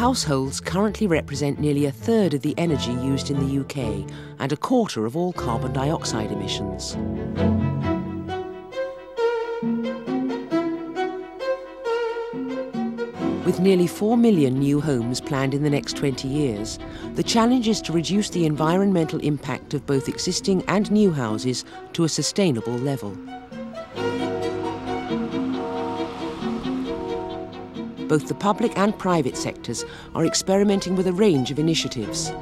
Households currently represent nearly a third of the energy used in the UK and a quarter of all carbon dioxide emissions. With nearly 4 million new homes planned in the next 20 years, the challenge is to reduce the environmental impact of both existing and new houses to a sustainable level. Both the public and private sectors are experimenting with a range of initiatives,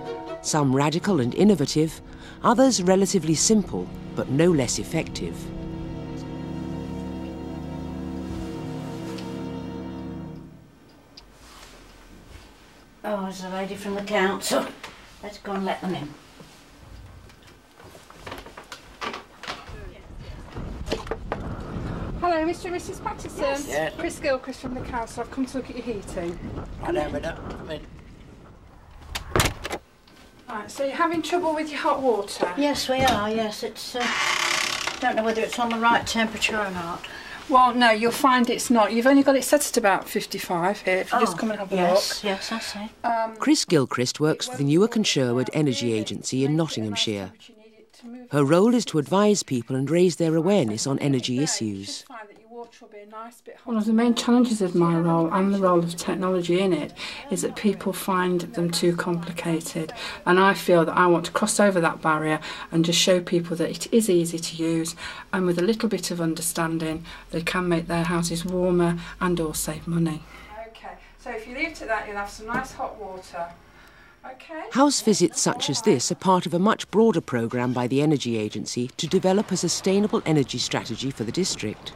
some radical and innovative, others relatively simple but no less effective. Oh, there's a lady from the council. Let's go and let them in. Hello, Mr and Mrs Patterson. Yes. Chris Gilchrist from the council. I've come to look at your heating. I know, madam. Come in. Right, so you're having trouble with your hot water? Yes, we are, yes. It's, don't know whether it's on the right temperature or not. Well, no, you'll find it's not. You've only got it set at about 55 here, if you just come and have a look. Yes, I see. Chris Gilchrist works for the Newark and Sherwood Energy Agency in Nottinghamshire. Her role is to advise people and raise their awareness on energy issues. One of the main challenges of my role, and the role of technology in it, is that people find them too complicated, and I feel that I want to cross over that barrier and just show people that it is easy to use, and with a little bit of understanding they can make their houses warmer and or save money. Okay, so if you leave to that you'll have some nice hot water. Okay. House visits such as this are part of a much broader programme by the Energy Agency to develop a sustainable energy strategy for the district.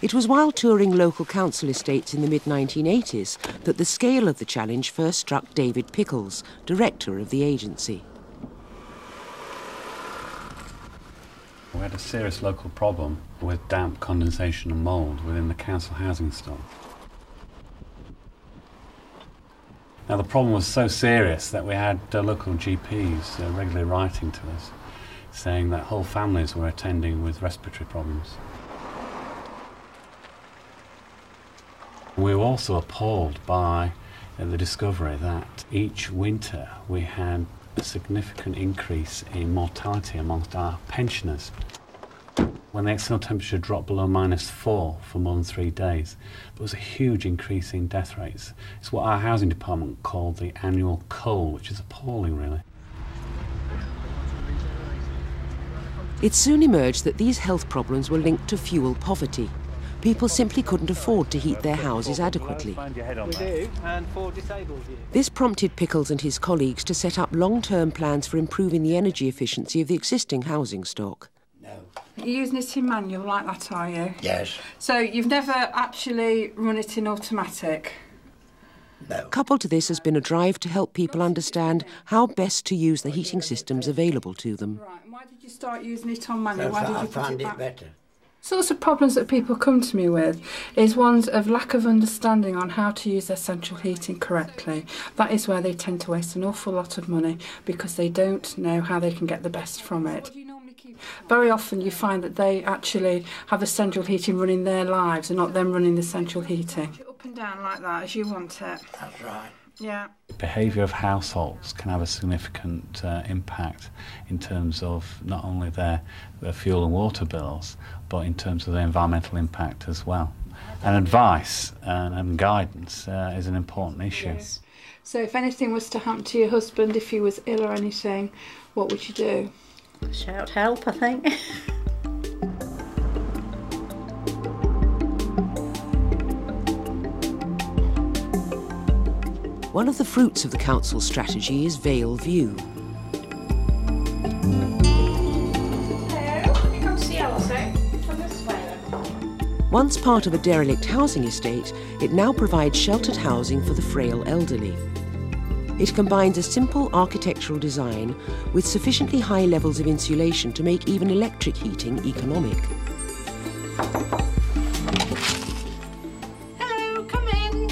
It was while touring local council estates in the mid-1980s that the scale of the challenge first struck David Pickles, director of the agency. We had a serious local problem with damp, condensation and mould within the council housing stock. Now the problem was so serious that we had local GPs regularly writing to us saying that whole families were attending with respiratory problems. We were also appalled by the discovery that each winter we had a significant increase in mortality amongst our pensioners. When the external temperature dropped below -4 for more than 3 days, there was a huge increase in death rates. It's what our housing department called the annual cold, which is appalling, really. It soon emerged that these health problems were linked to fuel poverty. People simply couldn't afford to heat their houses adequately. This prompted Pickles and his colleagues to set up long-term plans for improving the energy efficiency of the existing housing stock. No. You're using it in manual like that, are you? Yes. So you've never actually run it in automatic? No. Coupled to this has been a drive to help people understand how best to use the heating systems available to them. Right, and why did you start using it on manual? Why did you put it back? I found it better. Sorts of problems that people come to me with is ones of lack of understanding on how to use their central heating correctly. That is where they tend to waste an awful lot of money because they don't know how they can get the best from it. Very often you find that they actually have the central heating running their lives and not them running the central heating. Up and down like that as you want it. That's right. Yeah. The behaviour of households can have a significant impact in terms of not only their fuel and water bills, but in terms of their environmental impact as well. And advice and guidance is an important issue. Yes. So if anything was to happen to your husband, if he was ill or anything, what would you do? Shout help, I think. One of the fruits of the council's strategy is Vale View. Once part of a derelict housing estate, it now provides sheltered housing for the frail elderly. It combines a simple architectural design with sufficiently high levels of insulation to make even electric heating economic. Hello, come in.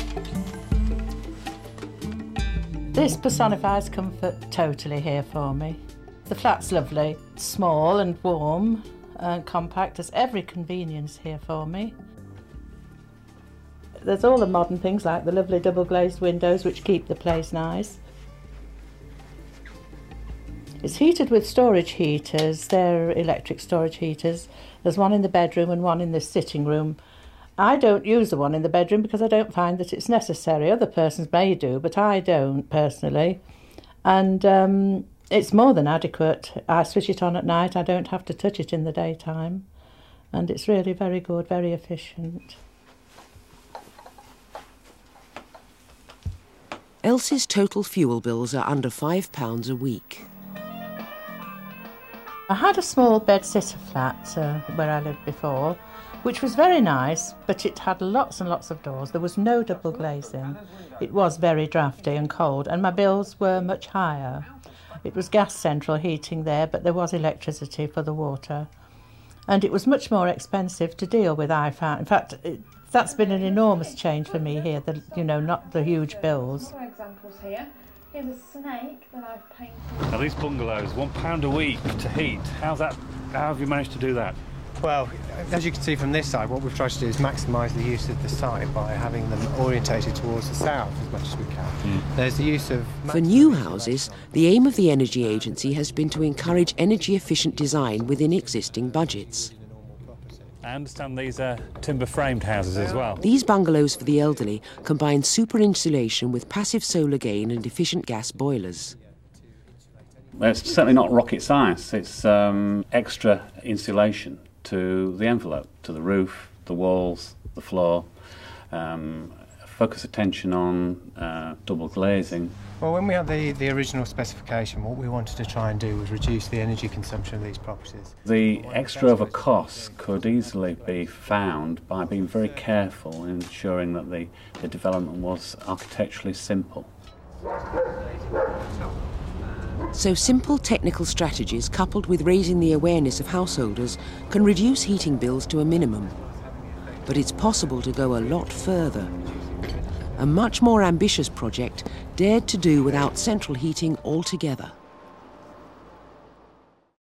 This personifies comfort totally here for me. The flat's lovely, small and warm and compact. There's every convenience here for me. there's all the modern things like the lovely double glazed windows which keep the place nice. It's heated with storage heaters. They're electric storage heaters. There's one in the bedroom and one in the sitting room. I don't use the one in the bedroom because I don't find that it's necessary. Other persons may do, but I don't personally. And it's more than adequate. I switch it on at night. I don't have to touch it in the daytime. And it's really very good, very efficient. Elsie's total fuel bills are under £5 a week. I had a small bed-sitter flat where I lived before, which was very nice, but it had lots and lots of doors. There was no double glazing. It was very drafty and cold, and my bills were much higher. It was gas central heating there, but there was electricity for the water. And it was much more expensive to deal with, I found. In fact, that's been an enormous change for me here, you know, not the huge bills. More examples here. Here's a snake that I've painted. Now these bungalows, £1 a week to heat. How have you managed to do that? Well, as you can see from this side, what we've tried to do is maximise the use of the site by having them orientated towards the south as much as we can. There's the use of... For new houses, the aim of the Energy Agency has been to encourage energy-efficient design within existing budgets. I understand these are timber-framed houses as well. These bungalows for the elderly combine super-insulation with passive solar gain and efficient gas boilers. It's certainly not rocket science. It's extra insulation to the envelope, to the roof, the walls, the floor. Focus attention on double glazing. Well, when we had the original specification, what we wanted to try and do was reduce the energy consumption of these properties. The extra over costs could easily be found by being very careful in ensuring that the development was architecturally simple. So simple technical strategies coupled with raising the awareness of householders can reduce heating bills to a minimum. But it's possible to go a lot further. A much more ambitious project dared to do without central heating altogether.